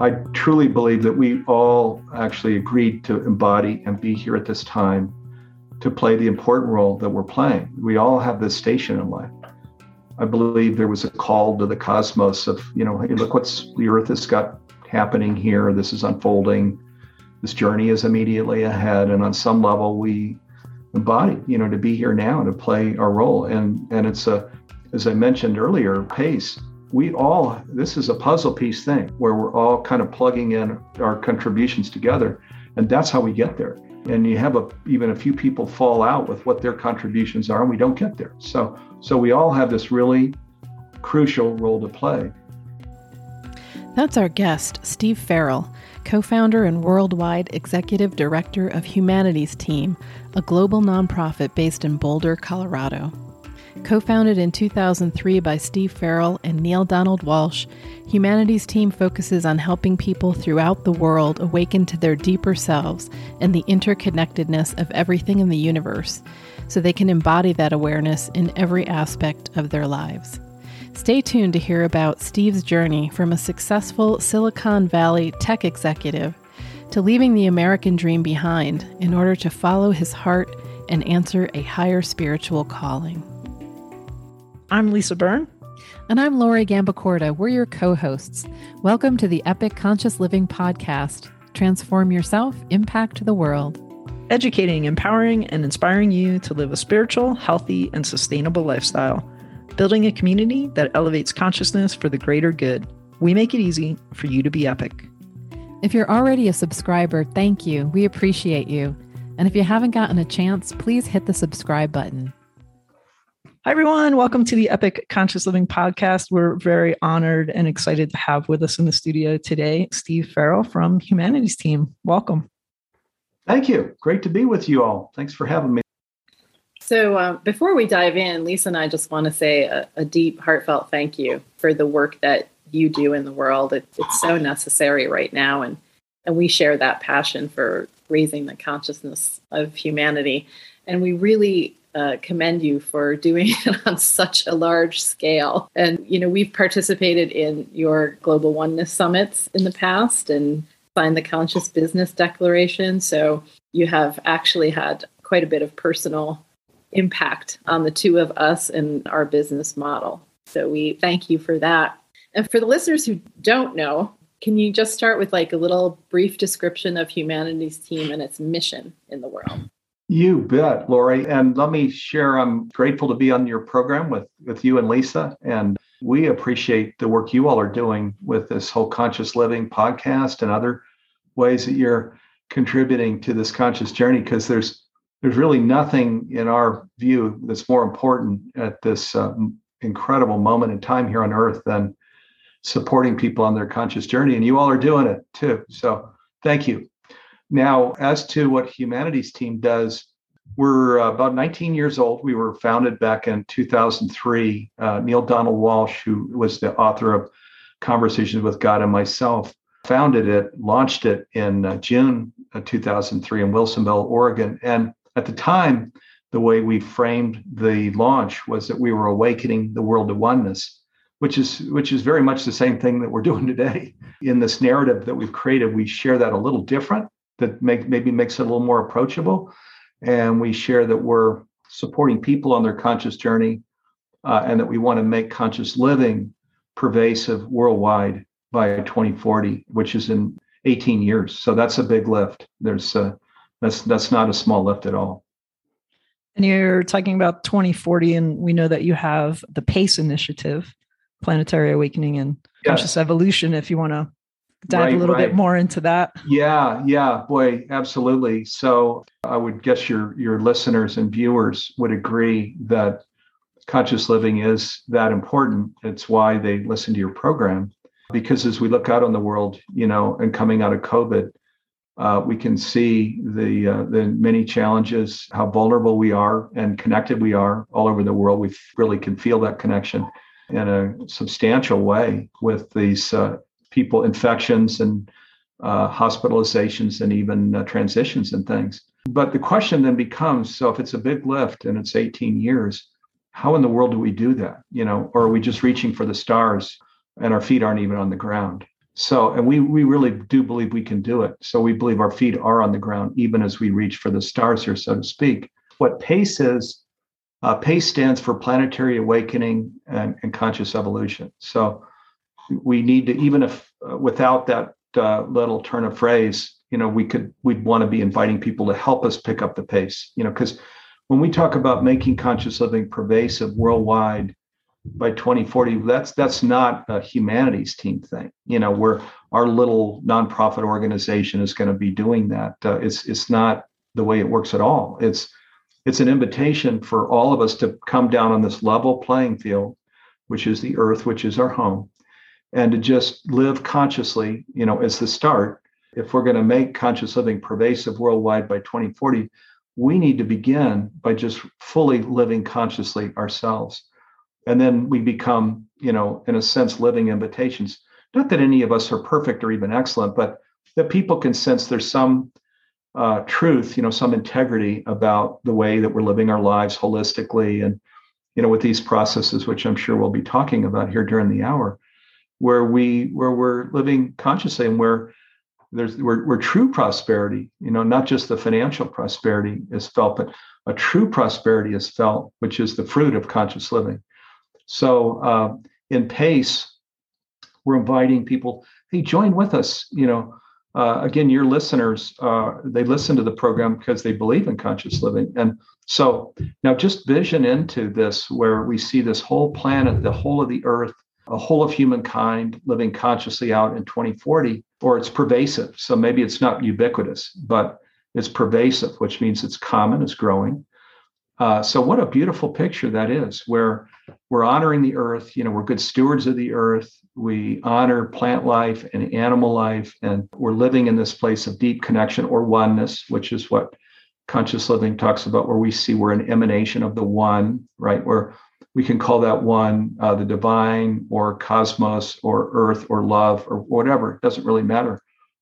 I truly believe that we all actually agreed to embody and be here at this time to play the important role that we're playing. We all have this station in life. I believe there was a call to the cosmos of, you know, hey, look, the earth has got happening here. This is unfolding. This journey is immediately ahead. And on some level, we embody, you know, to be here now and to play our role. And it's as I mentioned earlier, PACE. This is a puzzle piece thing where we're all kind of plugging in our contributions together, and that's how we get there. And you have even a few people fall out with what their contributions are, and we don't get there. So we all have this really crucial role to play. That's our guest, Steve Farrell, co-founder and worldwide executive director of Humanities Team, a global nonprofit based in Boulder, Colorado. Co-founded in 2003 by Steve Farrell and Neale Donald Walsch, Humanities Team focuses on helping people throughout the world awaken to their deeper selves and the interconnectedness of everything in the universe, so they can embody that awareness in every aspect of their lives. Stay tuned to hear about Steve's journey from a successful Silicon Valley tech executive to leaving the American dream behind in order to follow his heart and answer a higher spiritual calling. I'm Lisa Byrne. And I'm Lori Gambacorta. We're your co-hosts. Welcome to the Epic Conscious Living Podcast. Transform yourself, impact the world. Educating, empowering, and inspiring you to live a spiritual, healthy, and sustainable lifestyle. Building a community that elevates consciousness for the greater good. We make it easy for you to be epic. If you're already a subscriber, thank you. We appreciate you. And if you haven't gotten a chance, please hit the subscribe button. Hi, everyone. Welcome to the Epic Conscious Living Podcast. We're very honored and excited to have with us in the studio today, Steve Farrell from Humanities Team. Welcome. Thank you. Great to be with you all. Thanks for having me. So before we dive in, Lisa and I just want to say a deep, heartfelt thank you for the work that you do in the world. It's so necessary right now. And we share that passion for raising the consciousness of humanity. And we really commend you for doing it on such a large scale. And, you know, we've participated in your Global Oneness Summits in the past and signed the Conscious Business Declaration. So you have actually had quite a bit of personal impact on the two of us and our business model. So we thank you for that. And for the listeners who don't know, can you just start with like a little brief description of Humanities Team and its mission in the world? You bet, Lori. And let me share, I'm grateful to be on your program with you and Lisa. And we appreciate the work you all are doing with this whole Conscious Living Podcast and other ways that you're contributing to this conscious journey, because there's really nothing in our view that's more important at this incredible moment in time here on Earth than supporting people on their conscious journey. And you all are doing it too. So thank you. Now, as to what Humanities Team does, we're about 19 years old. We were founded back in 2003. Neale Donald Walsch, who was the author of Conversations with God and Myself, founded it, launched it in June of 2003 in Wilsonville, Oregon. And at the time, the way we framed the launch was that we were awakening the world to oneness, which is very much the same thing that we're doing today. In this narrative that we've created, we share that a little different. That maybe makes it a little more approachable. And we share that we're supporting people on their conscious journey and that we want to make conscious living pervasive worldwide by 2040, which is in 18 years. So that's a big lift. That's not a small lift at all. And you're talking about 2040, and we know that you have the PACE initiative, Planetary Awakening and Conscious Evolution, if you want to dive a little bit more into that. Yeah, boy, absolutely. So I would guess your listeners and viewers would agree that conscious living is that important. It's why they listen to your program, because as we look out on the world, you know, and coming out of COVID, we can see the many challenges, how vulnerable we are and connected we are all over the world. We really can feel that connection in a substantial way with these people, infections and hospitalizations and even transitions and things. But the question then becomes, so if it's a big lift and it's 18 years, how in the world do we do that? You know, or are we just reaching for the stars and our feet aren't even on the ground? So, and we really do believe we can do it. So we believe our feet are on the ground, even as we reach for the stars here, so to speak. What PACE is, PACE stands for Planetary Awakening and Conscious Evolution. So we need to, even if without that little turn of phrase, you know, we'd want to be inviting people to help us pick up the pace, you know, because when we talk about making conscious living pervasive worldwide by 2040, that's not a humanities team thing. You know, where our little nonprofit organization is going to be doing that. It's not the way it works at all. It's an invitation for all of us to come down on this level playing field, which is the earth, which is our home, and to just live consciously, you know, as the start. If we're going to make conscious living pervasive worldwide by 2040, we need to begin by just fully living consciously ourselves. And then we become, you know, in a sense, living invitations. Not that any of us are perfect or even excellent, but that people can sense there's some truth, you know, some integrity about the way that we're living our lives holistically. And, you know, with these processes, which I'm sure we'll be talking about here during the hour, where we're living consciously and where we're true prosperity, you know, not just the financial prosperity is felt, but a true prosperity is felt, which is the fruit of conscious living. So in PACE, we're inviting people, hey, join with us. You know, again, your listeners, they listen to the program because they believe in conscious living. And so now just vision into this, where we see this whole planet, the whole of the earth, a whole of humankind living consciously out in 2040, or it's pervasive. So maybe it's not ubiquitous, but it's pervasive, which means it's common, it's growing. So what a beautiful picture that is, where we're honoring the earth, you know, we're good stewards of the earth, we honor plant life and animal life, and we're living in this place of deep connection or oneness, which is what conscious living talks about, where we see we're an emanation of the one, right? Where we can call that one the divine or cosmos or earth or love or whatever. It doesn't really matter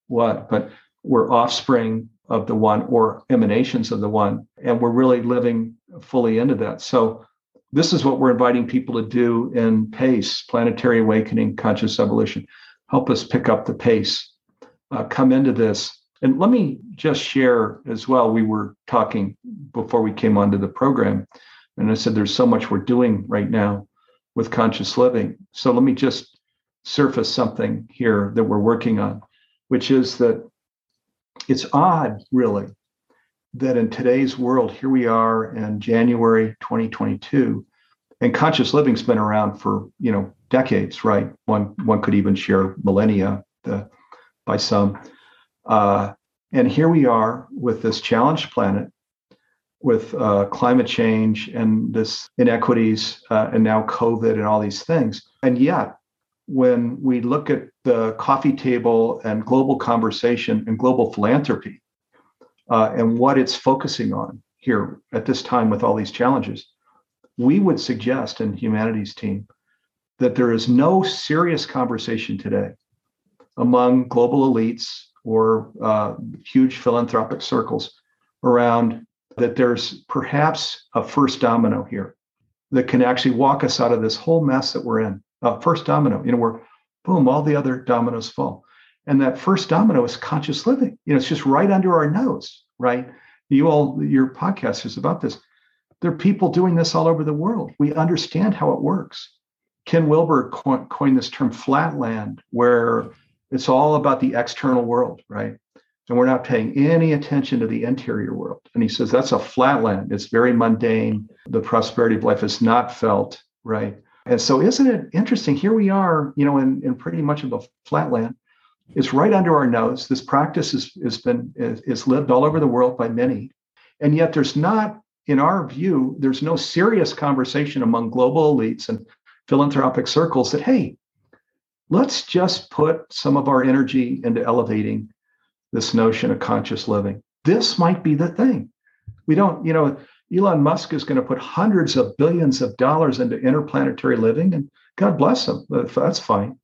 what, but we're offspring of the one or emanations of the one. And we're really living fully into that. So this is what we're inviting people to do in PACE, Planetary Awakening, Conscious Evolution. Help us pick up the pace, come into this. And let me just share as well, we were talking before we came onto the program, and I said, there's so much we're doing right now with conscious living. So let me just surface something here that we're working on, which is that it's odd, really, that in today's world, here we are in January 2022, and conscious living's been around for, you know, decades, right? One could even share millennia by some. And here we are with this challenged planet, with climate change and this inequities and now COVID and all these things. And yet, when we look at the coffee table and global conversation and global philanthropy and what it's focusing on here at this time with all these challenges, we would suggest in Humanities Team that there is no serious conversation today among global elites or huge philanthropic circles around that there's perhaps a first domino here that can actually walk us out of this whole mess that we're in. First domino, you know, where, boom, all the other dominoes fall. And that first domino is conscious living. You know, it's just right under our nose, right? You all, your podcast is about this. There are people doing this all over the world. We understand how it works. Ken Wilber coined this term flatland, where it's all about the external world, right? And we're not paying any attention to the interior world. And he says, that's a flatland. It's very mundane. The prosperity of life is not felt, right? And so isn't it interesting? Here we are, you know, in pretty much of the flatland. It's right under our nose. This practice is lived all over the world by many. And yet there's not, in our view, there's no serious conversation among global elites and philanthropic circles that, hey, let's just put some of our energy into elevating this notion of conscious living. This might be the thing. We don't, you know, Elon Musk is going to put hundreds of billions of dollars into interplanetary living, and God bless him. That's fine.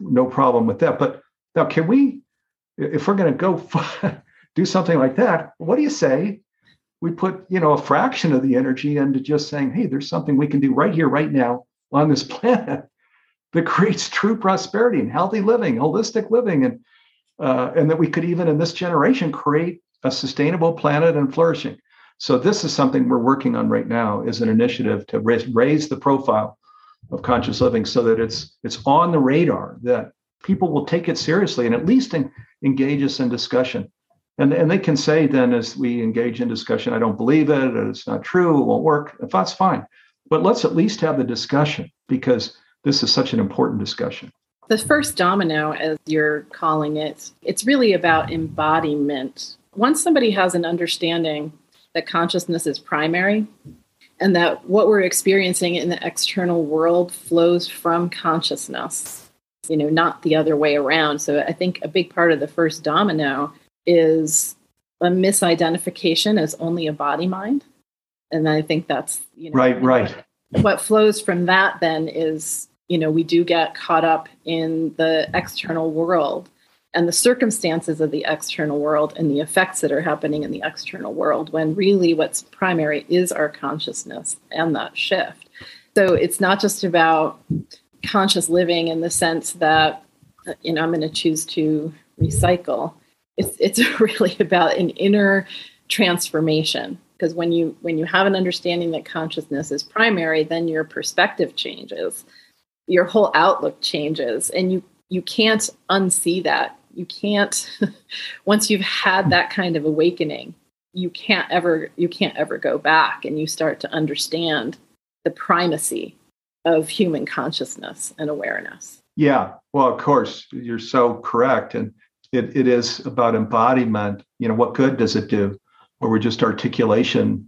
No problem with that. But now, can we, if we're going to go do something like that, what do you say we put, you know, a fraction of the energy into just saying, hey, there's something we can do right here, right now on this planet that creates true prosperity and healthy living, holistic living, and that we could even in this generation create a sustainable planet and flourishing. So this is something we're working on right now is an initiative to raise the profile of conscious living so that it's on the radar, that people will take it seriously and at least engage us in discussion. And they can say then as we engage in discussion, I don't believe it, or it's not true, it won't work. That's fine. But let's at least have the discussion because this is such an important discussion. The first domino, as you're calling it, it's really about embodiment. Once somebody has an understanding that consciousness is primary and that what we're experiencing in the external world flows from consciousness, you know, not the other way around. So I think a big part of the first domino is a misidentification as only a body mind. And I think that's, you know, right. What flows from that then is, you know, we do get caught up in the external world and the circumstances of the external world and the effects that are happening in the external world, when really what's primary is our consciousness and that shift. So it's not just about conscious living in the sense that, you know, I'm going to choose to recycle. It's really about an inner transformation, because when you have an understanding that consciousness is primary, then your perspective changes, your whole outlook changes, and you can't unsee that. You can't once you've had that kind of awakening, you can't ever go back, and you start to understand the primacy of human consciousness and awareness. Yeah, well, of course, you're so correct. And It is about embodiment. You know, what good does it do? Or we're just articulations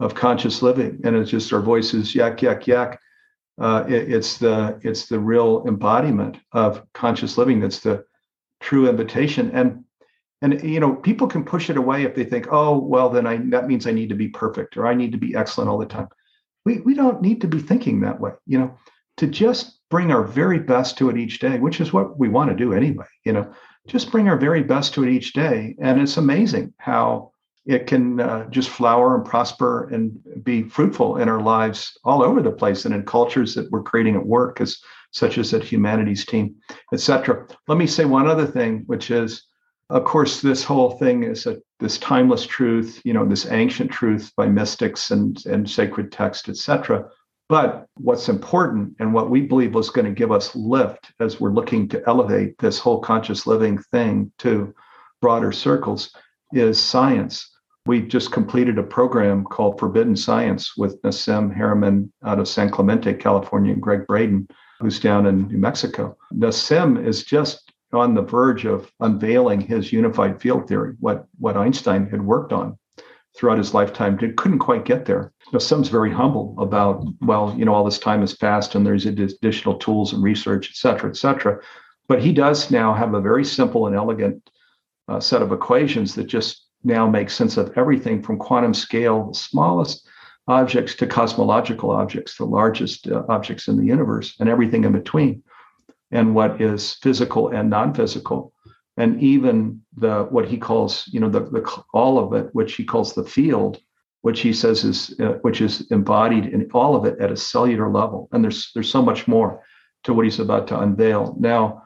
of conscious living, and it's just our voices, yak, yak, yak. It's the real embodiment of conscious living. That's the true invitation. And you know, people can push it away if they think, oh, well, then that means I need to be perfect or I need to be excellent all the time. We don't need to be thinking that way. You know, to just bring our very best to it each day, which is what we want to do anyway. You know. Just bring our very best to it each day. And it's amazing how it can just flower and prosper and be fruitful in our lives all over the place and in cultures that we're creating at work, such as at Humanities Team, et cetera. Let me say one other thing, which is, of course, this whole thing is this timeless truth, you know, this ancient truth by mystics and sacred text, et cetera. But what's important and what we believe was going to give us lift as we're looking to elevate this whole conscious living thing to broader circles is science. We just completed a program called Forbidden Science with Nassim Harriman out of San Clemente, California, and Greg Braden, who's down in New Mexico. Nassim is just on the verge of unveiling his unified field theory, what Einstein had worked on throughout his lifetime, couldn't quite get there. You know, Nassim's very humble about, well, you know, all this time has passed and there's additional tools and research, et cetera, et cetera. But he does now have a very simple and elegant set of equations that just now make sense of everything from quantum scale, the smallest objects, to cosmological objects, the largest objects in the universe, and everything in between, and what is physical and non-physical. And even what he calls, you know, all of it, which he calls the field, which he says is embodied in all of it at a cellular level. And there's so much more to what he's about to unveil. Now,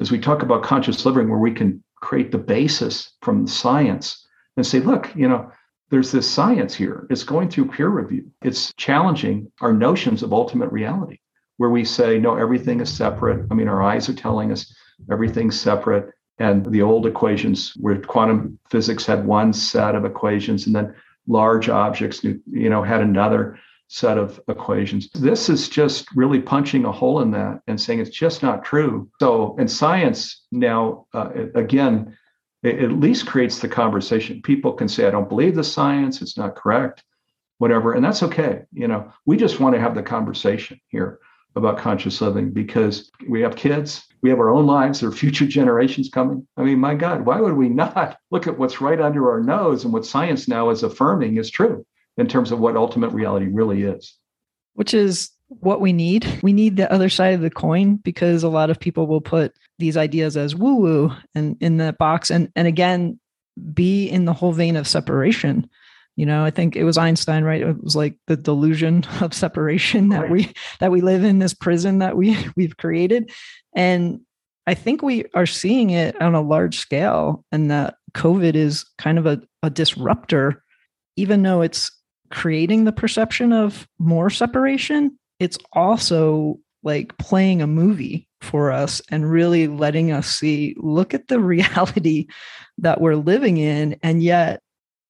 as we talk about conscious living, where we can create the basis from science and say, look, you know, there's this science here. It's going through peer review. It's challenging our notions of ultimate reality, where we say, no, everything is separate. I mean, our eyes are telling us everything's separate. And the old equations where quantum physics had one set of equations and then large objects, you know, had another set of equations. This is just really punching a hole in that and saying it's just not true. So, and science now, again, it at least creates the conversation. People can say, I don't believe the science, it's not correct, whatever. And that's okay. You know, we just want to have the conversation here about conscious living, because we have kids, we have our own lives, there are future generations coming. I mean, my God, why would we not look at what's right under our nose and what science now is affirming is true in terms of what ultimate reality really is? Which is what we need. We need the other side of the coin, because a lot of people will put these ideas as woo-woo and in that box. And again, be in the whole vein of separation. You know, I think it was Einstein, right? It was like the delusion of separation that we live in, this prison that we've created. And I think we are seeing it on a large scale, and that COVID is kind of a disruptor. Even though it's creating the perception of more separation, it's also like playing a movie for us and really letting us see, look at the reality that we're living in. And yet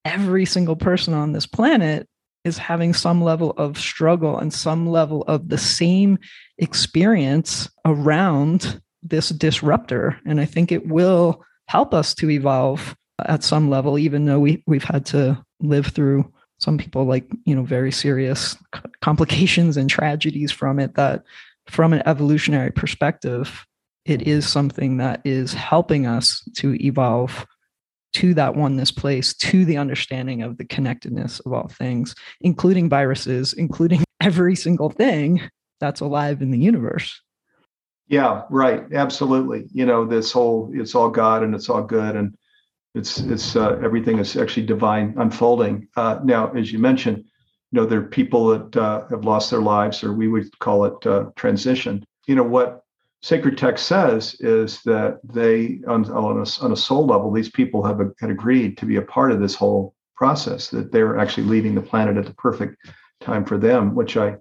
every single person on this planet is having some level of struggle and some level of the same experience around this disruptor. And I think it will help us to evolve at some level, even though we've had to live through some people like, you know, very serious complications and tragedies from it, that from an evolutionary perspective, it is something that is helping us to evolve to that oneness place, to the understanding of the connectedness of all things, including viruses, including every single thing that's alive in the universe. Yeah, right. Absolutely. You know, this whole, it's all God and it's all good. And it's everything is actually divine unfolding. Now, as you mentioned, you know, there are people that have lost their lives, or we would call it transition. You know, what sacred text says is that they, on a soul level, these people had agreed to be a part of this whole process, that they're actually leaving the planet at the perfect time for them, which I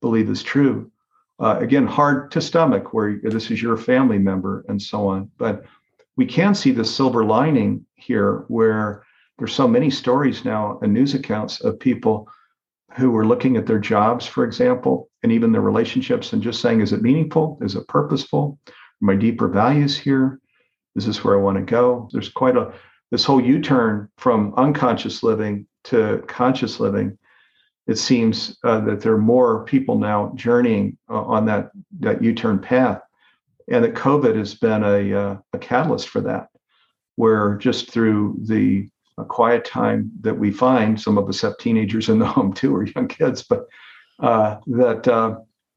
believe is true. Again, hard to stomach where this is your family member and so on. But we can see the silver lining here, where there's so many stories now and news accounts of people who were looking at their jobs, for example, and even their relationships and just saying, is it meaningful? Is it purposeful? Are my deeper values here? Is this where I want to go? There's quite this whole U-turn from unconscious living to conscious living. It seems that there are more people now journeying on that U-turn path. And that COVID has been a catalyst for that, where just through the quiet time that we find, some of us have teenagers in the home too, or young kids, but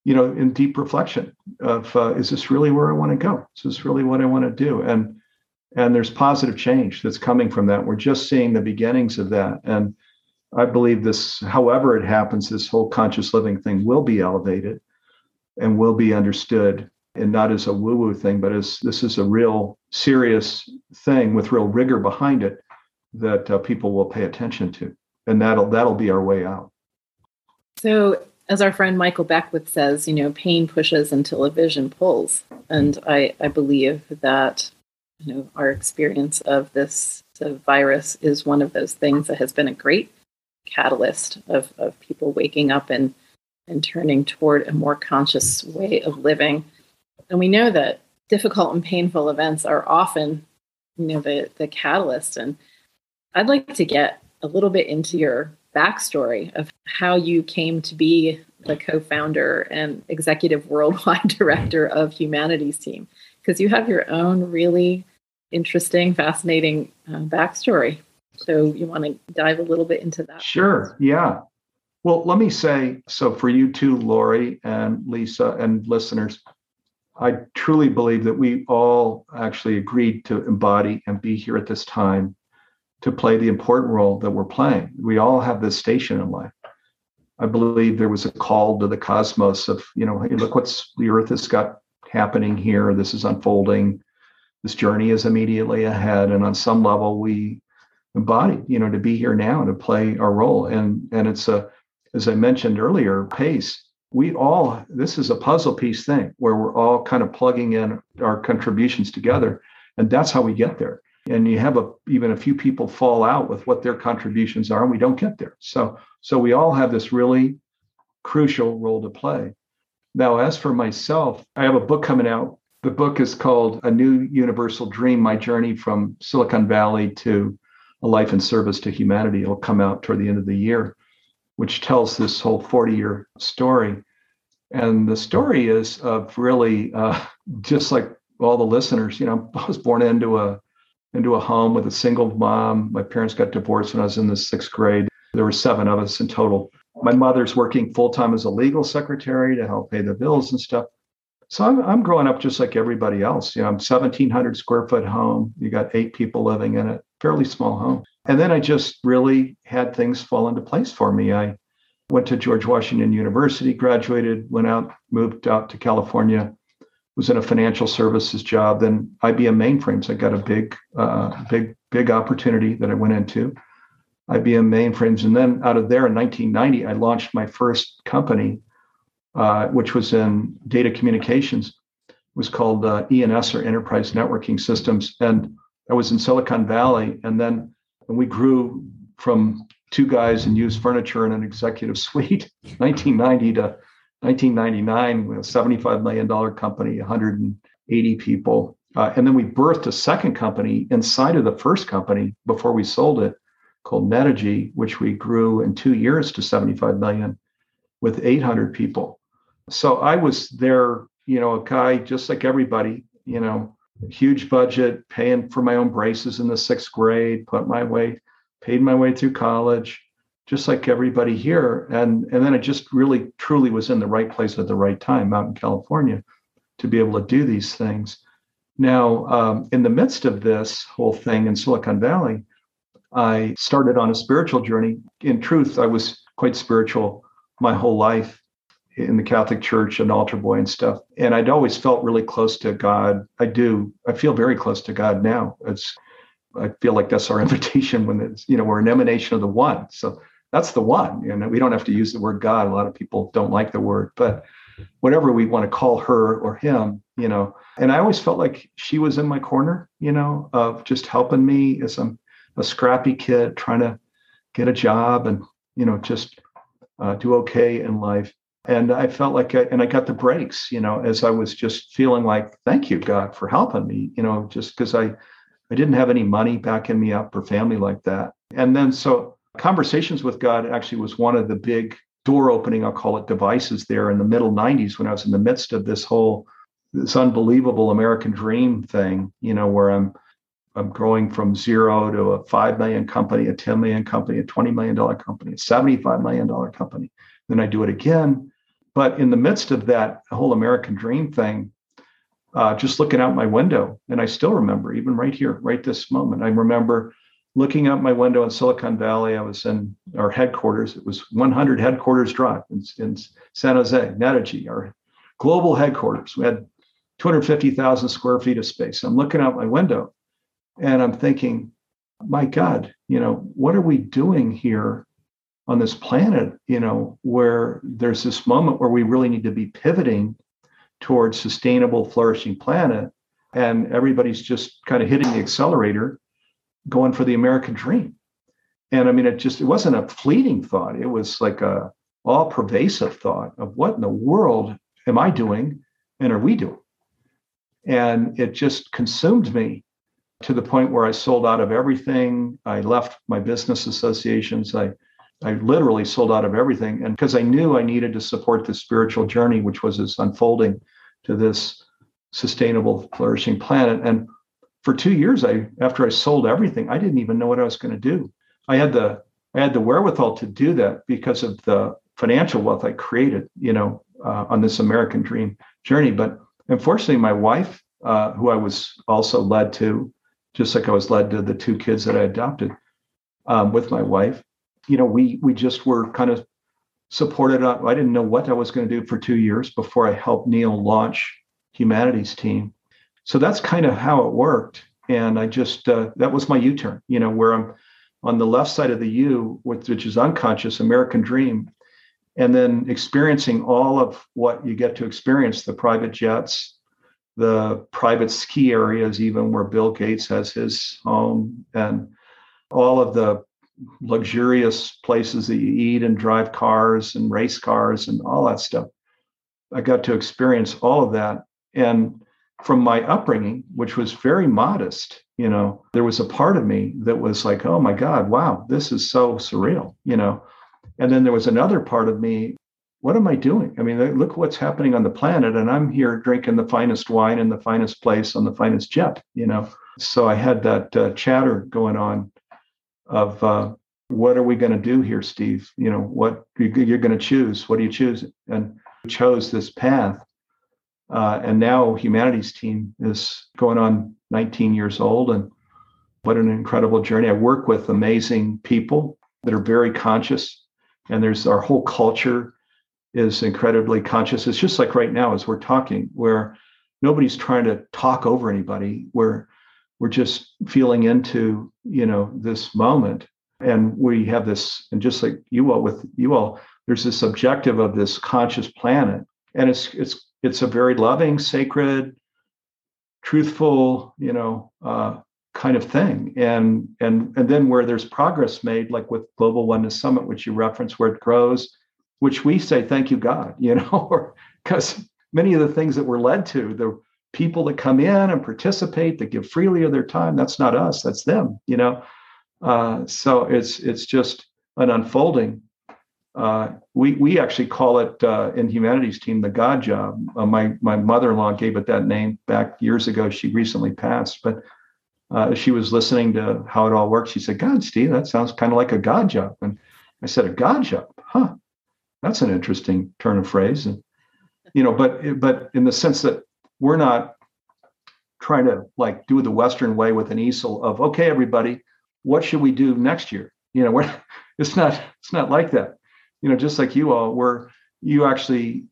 you know, in deep reflection of, is this really where I want to go? Is this really what I want to do? And there's positive change that's coming from that. We're just seeing the beginnings of that. And I believe this, however it happens, this whole conscious living thing will be elevated and will be understood. And not as a woo-woo thing, but as this is a real serious thing with real rigor behind it that people will pay attention to. And that'll be our way out. So as our friend Michael Beckwith says, you know, pain pushes until a vision pulls. And I believe that, you know, our experience of this virus is one of those things that has been a great catalyst of people waking up and turning toward a more conscious way of living. And we know that difficult and painful events are often, you know, the catalyst. And I'd like to get a little bit into your backstory of how you came to be the co-founder and executive worldwide director of Humanities Team, because you have your own really interesting, fascinating backstory. So you want to dive a little bit into that? Sure. First? Yeah. Well, let me say, so for you too, Lori and Lisa and listeners, I truly believe that we all actually agreed to embody and be here at this time to play the important role that we're playing. We all have this station in life. I believe there was a call to the cosmos of, you know, hey, look what's the earth has got happening here. This is unfolding. This journey is immediately ahead. And on some level, we embody, you know, to be here now and to play our role. And it's as I mentioned earlier, PACE. This is a puzzle piece thing where we're all kind of plugging in our contributions together. And that's how we get there. And you have even a few people fall out with what their contributions are, and we don't get there. So we all have this really crucial role to play. Now, as for myself, I have a book coming out. The book is called A New Universal Dream, My Journey from Silicon Valley to a Life in Service to Humanity. It'll come out toward the end of the year, which tells this whole 40-year story. And the story is of really just like all the listeners, you know, I was born into a home with a single mom. My parents got divorced when I was in the 6th grade. There were 7 of us in total. My mother's working full-time as a legal secretary to help pay the bills and stuff. So I'm growing up just like everybody else. You know, I'm 1,700 square foot home. You got 8 people living in it, fairly small home. And then I just really had things fall into place for me. I went to George Washington University, graduated, went out, moved out to California, was in a financial services job, then IBM mainframes. I got a big opportunity that I went into, IBM mainframes. And then out of there in 1990, I launched my first company, which was in data communications. It was called ENS, or Enterprise Networking Systems. And I was in Silicon Valley. And then we grew from two guys in used furniture in an executive suite, 1990 to 1999, we had a $75 million company, 180 people. And then we birthed a second company inside of the first company before we sold it, called Netergy, which we grew in 2 years to 75 million with 800 people. So I was there, you know, a guy just like everybody, you know, huge budget, paying for my own braces in the sixth grade, paid my way through college, just like everybody here. And then I just really, truly was in the right place at the right time out in California to be able to do these things. Now, in the midst of this whole thing in Silicon Valley, I started on a spiritual journey. In truth, I was quite spiritual my whole life in the Catholic Church, an altar boy and stuff. And I'd always felt really close to God. I feel very close to God now. I feel like that's our invitation when it's, you know, we're an emanation of the one. So that's the one. And we don't have to use the word God. A lot of people don't like the word, but whatever we want to call her or him, you know. And I always felt like she was in my corner, you know, of just helping me as I'm a scrappy kid trying to get a job and, you know, just do okay in life. And I felt like, I got the breaks, you know, as I was just feeling like, thank you, God, for helping me, you know, just because I didn't have any money backing me up or family like that. And then so conversations with God actually was one of the big door opening, I'll call it, devices there in the middle 90s when I was in the midst of this whole, this unbelievable American dream thing, you know, where I'm growing from zero to a 5 million company, a 10 million company, a $20 million company, a $75 million company. Then I do it again. But in the midst of that whole American dream thing, just looking out my window, and I still remember, even right here, right this moment, I remember looking out my window in Silicon Valley. I was in our headquarters. It was 100 Headquarters Drive in San Jose, Netergy, our global headquarters. We had 250,000 square feet of space. I'm looking out my window, and I'm thinking, my God, you know, what are we doing here on this planet, you know, where there's this moment where we really need to be pivoting towards sustainable, flourishing planet. And everybody's just kind of hitting the accelerator, going for the American dream. And I mean, it wasn't a fleeting thought. It was like a all pervasive thought of what in the world am I doing and are we doing? And it just consumed me to the point where I sold out of everything. I left my business associations. I literally sold out of everything. And because I knew I needed to support the spiritual journey, which was this unfolding to this sustainable, flourishing planet. And for 2 years, after I sold everything, I didn't even know what I was going to do. I had the wherewithal to do that because of the financial wealth I created, you know, on this American dream journey. But unfortunately, my wife, who I was also led to, just like I was led to the two kids that I adopted with my wife, you know, we just were kind of supported. I didn't know what I was going to do for 2 years before I helped Neale launch Humanities Team. So that's kind of how it worked. And I just, that was my U-turn, you know, where I'm on the left side of the U, which is unconscious, American dream, and then experiencing all of what you get to experience, the private jets, the private ski areas, even where Bill Gates has his home, and all of the luxurious places that you eat and drive cars and race cars and all that stuff. I got to experience all of that. And from my upbringing, which was very modest, you know, there was a part of me that was like, oh my God, wow, this is so surreal, you know. And then there was another part of me, what am I doing? I mean, look what's happening on the planet. And I'm here drinking the finest wine in the finest place on the finest jet, you know. So I had that chatter going on of what are we going to do here, Steve? You know, what you're going to choose? What do you choose? And we chose this path. And now Humanities Team is going on 19 years old. And What an incredible journey. I work with amazing people that are very conscious. And there's our whole culture is incredibly conscious. It's just like right now as we're talking, where nobody's trying to talk over anybody. We're just feeling into, you know, this moment. And we have this, and just like you all with you all, there's this objective of this conscious planet. And it's a very loving, sacred, truthful, you know, kind of thing. And then where there's progress made, like with Global Oneness Summit, which you reference, where it grows, which we say, thank you, God, you know, because many of the things that we're led to, the people that come in and participate, that give freely of their time, that's not us, that's them, you know. So it's just an unfolding. We actually call it in Humanities Team, the God job. My mother-in-law gave it that name back years ago. She recently passed, but she was listening to how it all works. She said, God, Steve, that sounds kind of like a God job. And I said, a God job? Huh, that's an interesting turn of phrase. And, you know, but in the sense that we're not trying to like do the Western way with an easel of, okay, everybody, what should we do next year? You know, it's not like that. You know, just like you all, where you actually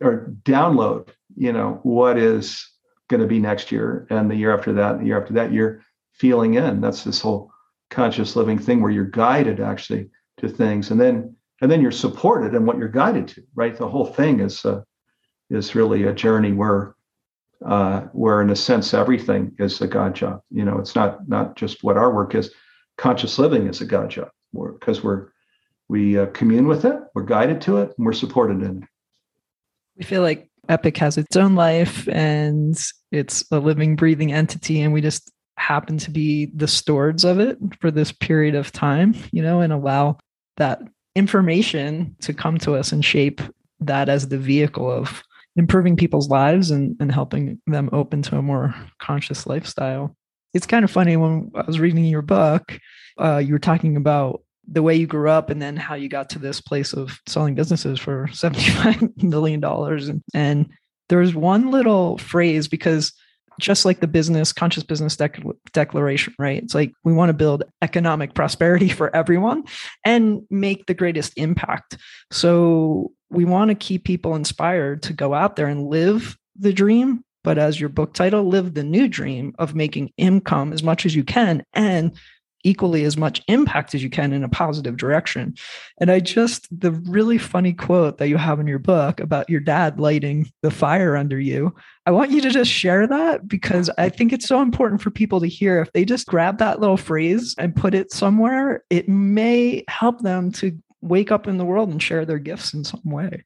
or download, you know, what is going to be next year and the year after that, and the year after that, you're feeling in. That's this whole conscious living thing where you're guided actually to things, and then you're supported in what you're guided to. Right, the whole thing is really a journey where in a sense everything is a God job. You know, it's not just what our work is. Conscious living is a God job because we commune with it, we're guided to it, and we're supported in it. We feel like Epic has its own life and it's a living, breathing entity, and we just happen to be the stewards of it for this period of time, you know, and allow that information to come to us and shape that as the vehicle of improving people's lives and helping them open to a more conscious lifestyle. It's kind of funny, when I was reading your book, you were talking about the way you grew up and then how you got to this place of selling businesses for $75 million. And there's one little phrase, because just like the conscious business declaration, right? It's like, we want to build economic prosperity for everyone and make the greatest impact. So we want to keep people inspired to go out there and live the dream. But as your book title, live the new dream of making income as much as you can and equally as much impact as you can in a positive direction. And the really funny quote that you have in your book about your dad lighting the fire under you, I want you to just share that, because I think it's so important for people to hear. If they just grab that little phrase and put it somewhere, it may help them to wake up in the world and share their gifts in some way.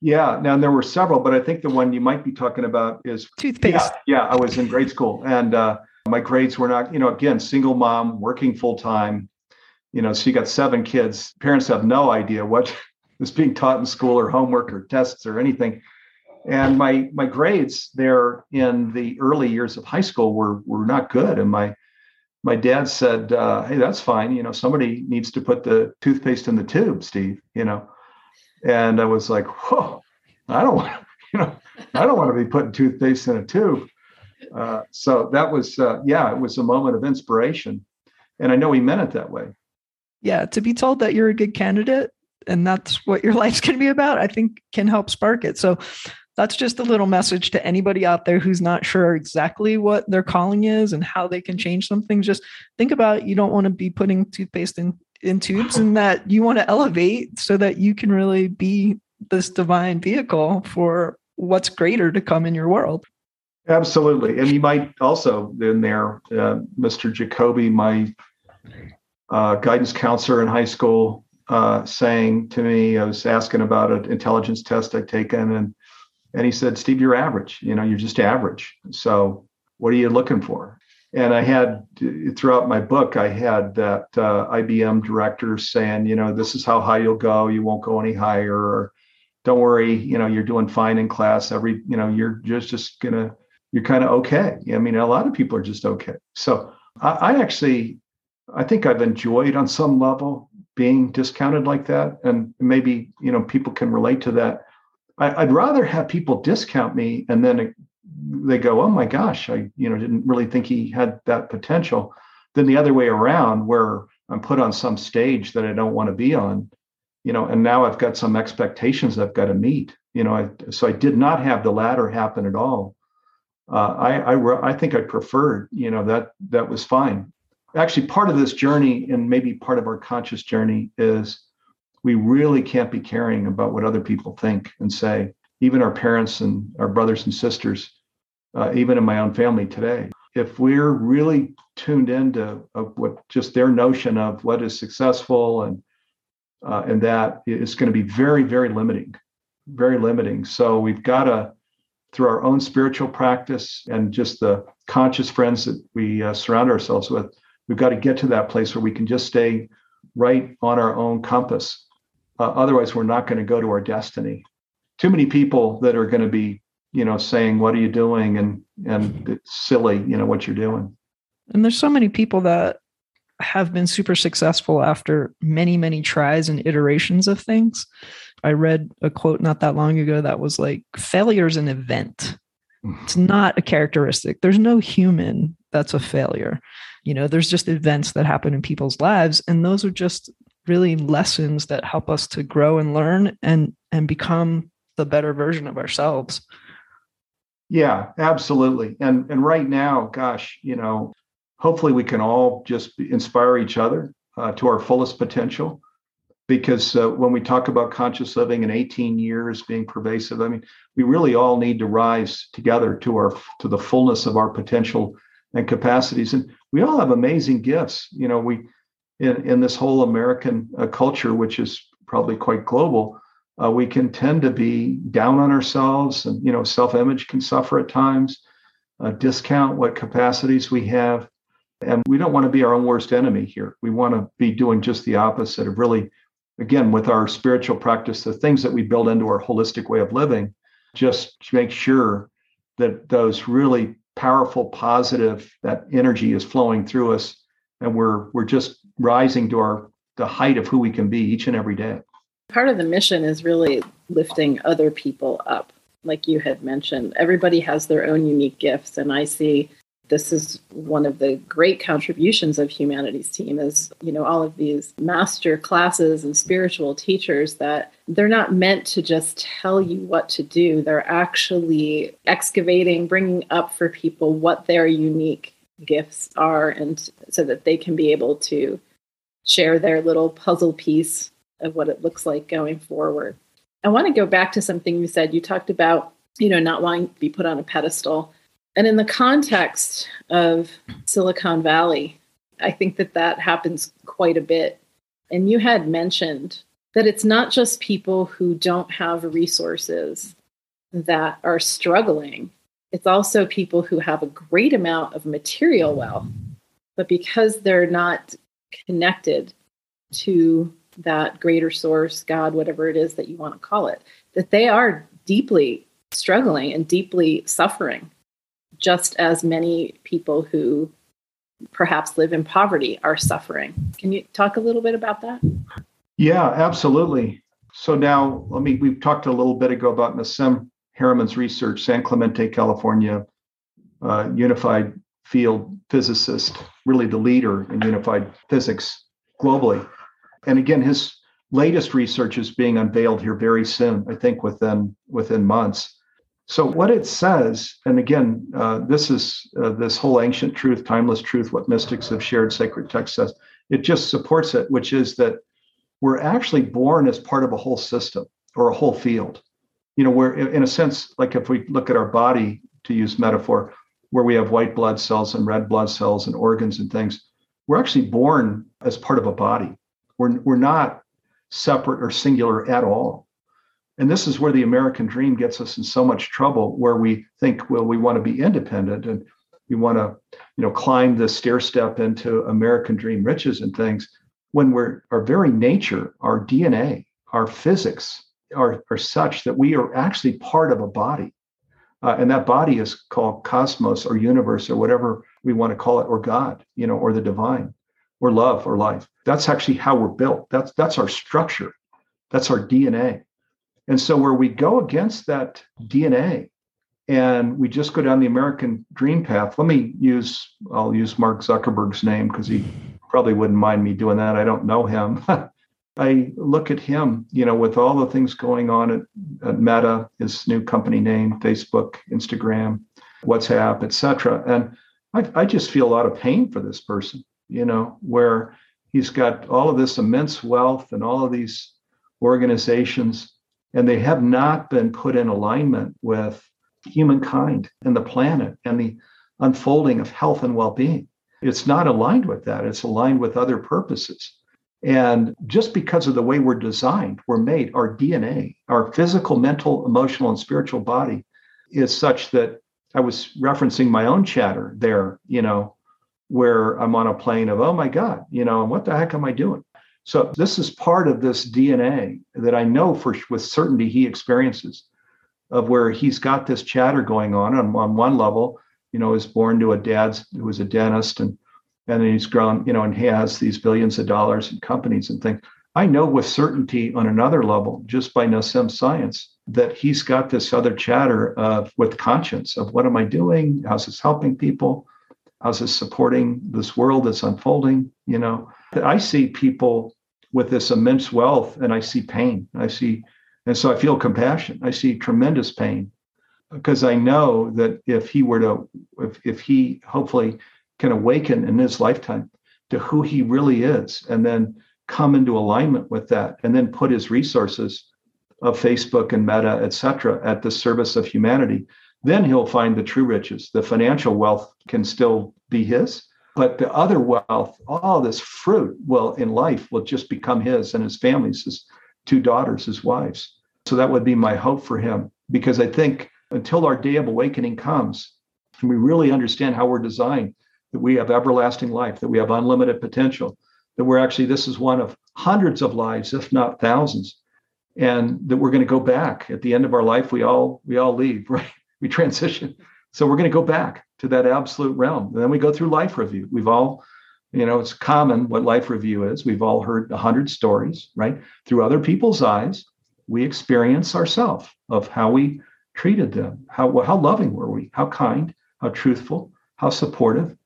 Yeah. Now, there were several, but I think the one you might be talking about is toothpaste. Yeah. I was in grade school and, my grades were not, you know, again, single mom, working full time, you know, so you got 7 kids. Parents have no idea what is being taught in school or homework or tests or anything. And my grades there in the early years of high school were not good. And my dad said, hey, that's fine. You know, somebody needs to put the toothpaste in the tube, Steve, you know. And I was like, whoa, I don't want to be putting toothpaste in a tube. So that was, it was a moment of inspiration. And I know he meant it that way. Yeah. To be told that you're a good candidate and that's what your life's going to be about, I think can help spark it. So that's just a little message to anybody out there who's not sure exactly what their calling is and how they can change something. Just think about, you don't want to be putting toothpaste in tubes, and that you want to elevate so that you can really be this divine vehicle for what's greater to come in your world. Absolutely. And you might also in there, Mr. Jacoby, my guidance counselor in high school, saying to me, I was asking about an intelligence test I'd taken, and he said, Steve, you're average. You know, you're just average. So what are you looking for? And I had, throughout my book, I had that IBM director saying, you know, this is how high you'll go. You won't go any higher. Or, don't worry, you know, you're doing fine in class. You're just going to, you're kind of okay. I mean, a lot of people are just okay. So I think I've enjoyed on some level being discounted like that. And maybe, you know, people can relate to that. I'd rather have people discount me and then they go, oh my gosh, I didn't really think he had that potential, than the other way around, where I'm put on some stage that I don't want to be on, you know, and now I've got some expectations I've got to meet, you know, so I did not have the latter happen at all. I think I preferred, you know, that was fine. Actually, part of this journey, and maybe part of our conscious journey, is we really can't be caring about what other people think and say, even our parents and our brothers and sisters, even in my own family today. If we're really tuned into what just their notion of what is successful and that, it's going to be very, very limiting, very limiting. So we've got to, through our own spiritual practice and just the conscious friends that we surround ourselves with, we've got to get to that place where we can just stay right on our own compass. Otherwise, we're not going to go to our destiny. Too many people that are going to be, you know, saying, what are you doing? And it's silly, you know, what you're doing. And there's so many people that have been super successful after many, many tries and iterations of things. I read a quote not that long ago that was like, failure is an event. It's not a characteristic. There's no human that's a failure. You know, there's just events that happen in people's lives. And those are just really lessons that help us to grow and learn and become the better version of ourselves. Yeah, absolutely. And right now, gosh, you know, hopefully we can all just inspire each other to our fullest potential, because when we talk about conscious living in 18 years being pervasive, I mean, we really all need to rise together to the fullness of our potential and capacities. And we all have amazing gifts. You know, we in this whole American culture, which is probably quite global, we can tend to be down on ourselves, and, you know, self-image can suffer at times, discount what capacities we have. And we don't want to be our own worst enemy here. We want to be doing just the opposite of really, again, with our spiritual practice, the things that we build into our holistic way of living, just to make sure that those really powerful, positive, that energy is flowing through us. And we're just rising to the height of who we can be each and every day. Part of the mission is really lifting other people up. Like you had mentioned, everybody has their own unique gifts. And I see this is one of the great contributions of Humanities Team is, you know, all of these master classes and spiritual teachers that they're not meant to just tell you what to do. They're actually excavating, bringing up for people what their unique gifts are, and so that they can be able to share their little puzzle piece of what it looks like going forward. I want to go back to something you said. You talked about, you know, not wanting to be put on a pedestal. And in the context of Silicon Valley, I think that happens quite a bit. And you had mentioned that it's not just people who don't have resources that are struggling. It's also people who have a great amount of material wealth, but because they're not connected to that greater source, God, whatever it is that you want to call it, that they are deeply struggling and deeply suffering, just as many people who perhaps live in poverty are suffering. Can you talk a little bit about that? Yeah, absolutely. So now, we've talked a little bit ago about Nassim Harriman's research, San Clemente, California, unified field physicist, really the leader in unified physics globally. And again, his latest research is being unveiled here very soon, I think within months. So what it says, and again, this is this whole ancient truth, timeless truth, what mystics have shared, sacred text says, it just supports it, which is that we're actually born as part of a whole system or a whole field. You know, we're in a sense, like if we look at our body, to use metaphor, where we have white blood cells and red blood cells and organs and things, we're actually born as part of a body. We're not separate or singular at all. And this is where the American dream gets us in so much trouble, where we think, well, we want to be independent and we want to, you know, climb the stair step into American dream riches and things, when our very nature, our DNA, our physics are such that we are actually part of a body. And that body is called cosmos or universe or whatever we want to call it, or God, you know, or the divine, or love, or life. That's actually how we're built. That's our structure. That's our DNA. And so where we go against that DNA and we just go down the American dream path. I'll use Mark Zuckerberg's name because he probably wouldn't mind me doing that. I don't know him. I look at him, with all the things going on at Meta, his new company name, Facebook, Instagram, WhatsApp, etc. And I just feel a lot of pain for this person, where he's got all of this immense wealth and all of these organizations, and they have not been put in alignment with humankind and the planet and the unfolding of health and well-being. It's not aligned with that. It's aligned with other purposes. And just because of the way we're designed, we're made, our DNA, our physical, mental, emotional, and spiritual body is such that I was referencing my own chatter there, where I'm on a plane of, oh my God, and what the heck am I doing? So this is part of this DNA that I know with certainty he experiences, of where he's got this chatter going on one level, is born to a dad who was a dentist, and then he's grown, and he has these billions of dollars in companies and things. I know with certainty on another level, just by Nassim Science, that he's got this other chatter with conscience of, what am I doing? How's this helping people? How's this supporting this world that's unfolding? I see people with this immense wealth, and I see pain. And so I feel compassion. I see tremendous pain, because I know that if he hopefully can awaken in his lifetime to who he really is, and then come into alignment with that, and then put his resources of Facebook and Meta, et cetera, at the service of humanity, then he'll find the true riches. The financial wealth can still be his, but the other wealth, all this fruit in life will just become his and his family's, his two daughters, his wives. So that would be my hope for him, because I think until our day of awakening comes and we really understand how we're designed, that we have everlasting life, that we have unlimited potential, that we're actually, this is one of hundreds of lives, if not thousands, and that we're going to go back at the end of our life. We all leave, right? We transition. So we're going to go back to that absolute realm. And then we go through life review. We've all, it's common what life review is. We've all heard 100 stories, right? Through other people's eyes, we experience ourselves of how we treated them. How loving were we? How kind? How truthful? How supportive?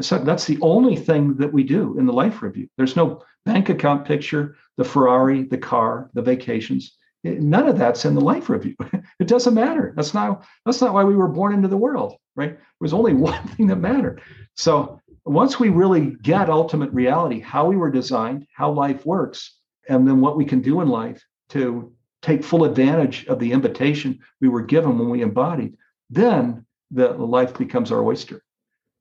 So that's the only thing that we do in the life review. There's no bank account picture, the Ferrari, the car, the vacations. None of that's in the life review. It doesn't matter. That's not why we were born into the world, right? There was only one thing that mattered. So once we really get ultimate reality, how we were designed, how life works, and then what we can do in life to take full advantage of the invitation we were given when we embodied, then the life becomes our oyster.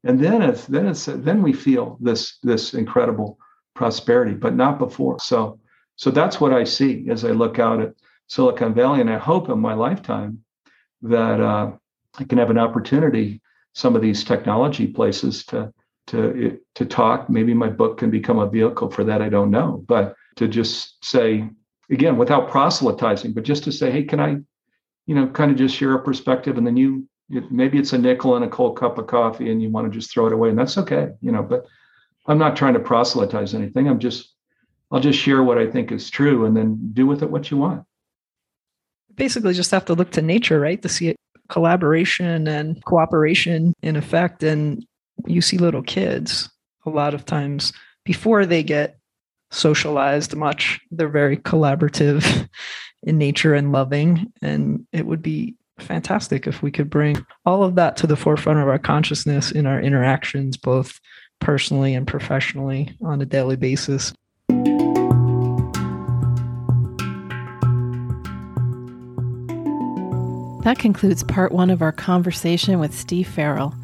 And then we feel this incredible prosperity, but not before. So that's what I see as I look out at Silicon Valley. And I hope in my lifetime that I can have an opportunity, some of these technology places to talk. Maybe my book can become a vehicle for that. I don't know. But to just say, again, without proselytizing, but just to say, hey, can I, kind of just share a perspective, and then maybe it's a nickel and a cold cup of coffee and you want to just throw it away, and that's okay, but I'm not trying to proselytize anything. I'll just share what I think is true, and then do with it what you want. Basically, just have to look to nature, right? To see it, collaboration and cooperation in effect. And you see little kids a lot of times before they get socialized much, they're very collaborative in nature and loving. And it would be fantastic if we could bring all of that to the forefront of our consciousness in our interactions, both personally and professionally on a daily basis. That concludes part one of our conversation with Steve Farrell.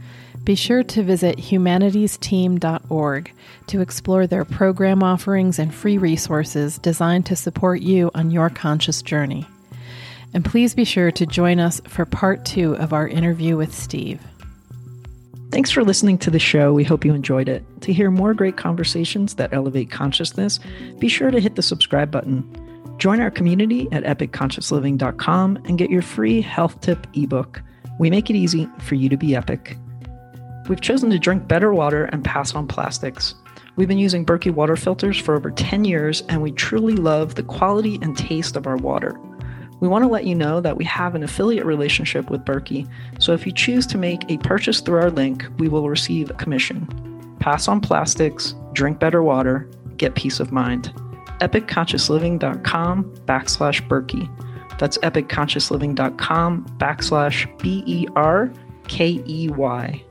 Be sure to visit humanitiesteam.org to explore their program offerings and free resources designed to support you on your conscious journey. And please be sure to join us for part two of our interview with Steve. Thanks for listening to the show. We hope you enjoyed it. To hear more great conversations that elevate consciousness, be sure to hit the subscribe button. Join our community at epicconsciousliving.com and get your free health tip ebook. We make it easy for you to be epic. We've chosen to drink better water and pass on plastics. We've been using Berkey water filters for over 10 years, and we truly love the quality and taste of our water. We want to let you know that we have an affiliate relationship with Berkey, so if you choose to make a purchase through our link, we will receive a commission. Pass on plastics, drink better water, get peace of mind. EpicConsciousLiving.com/Berkey. That's EpicConsciousLiving.com/BERKEY.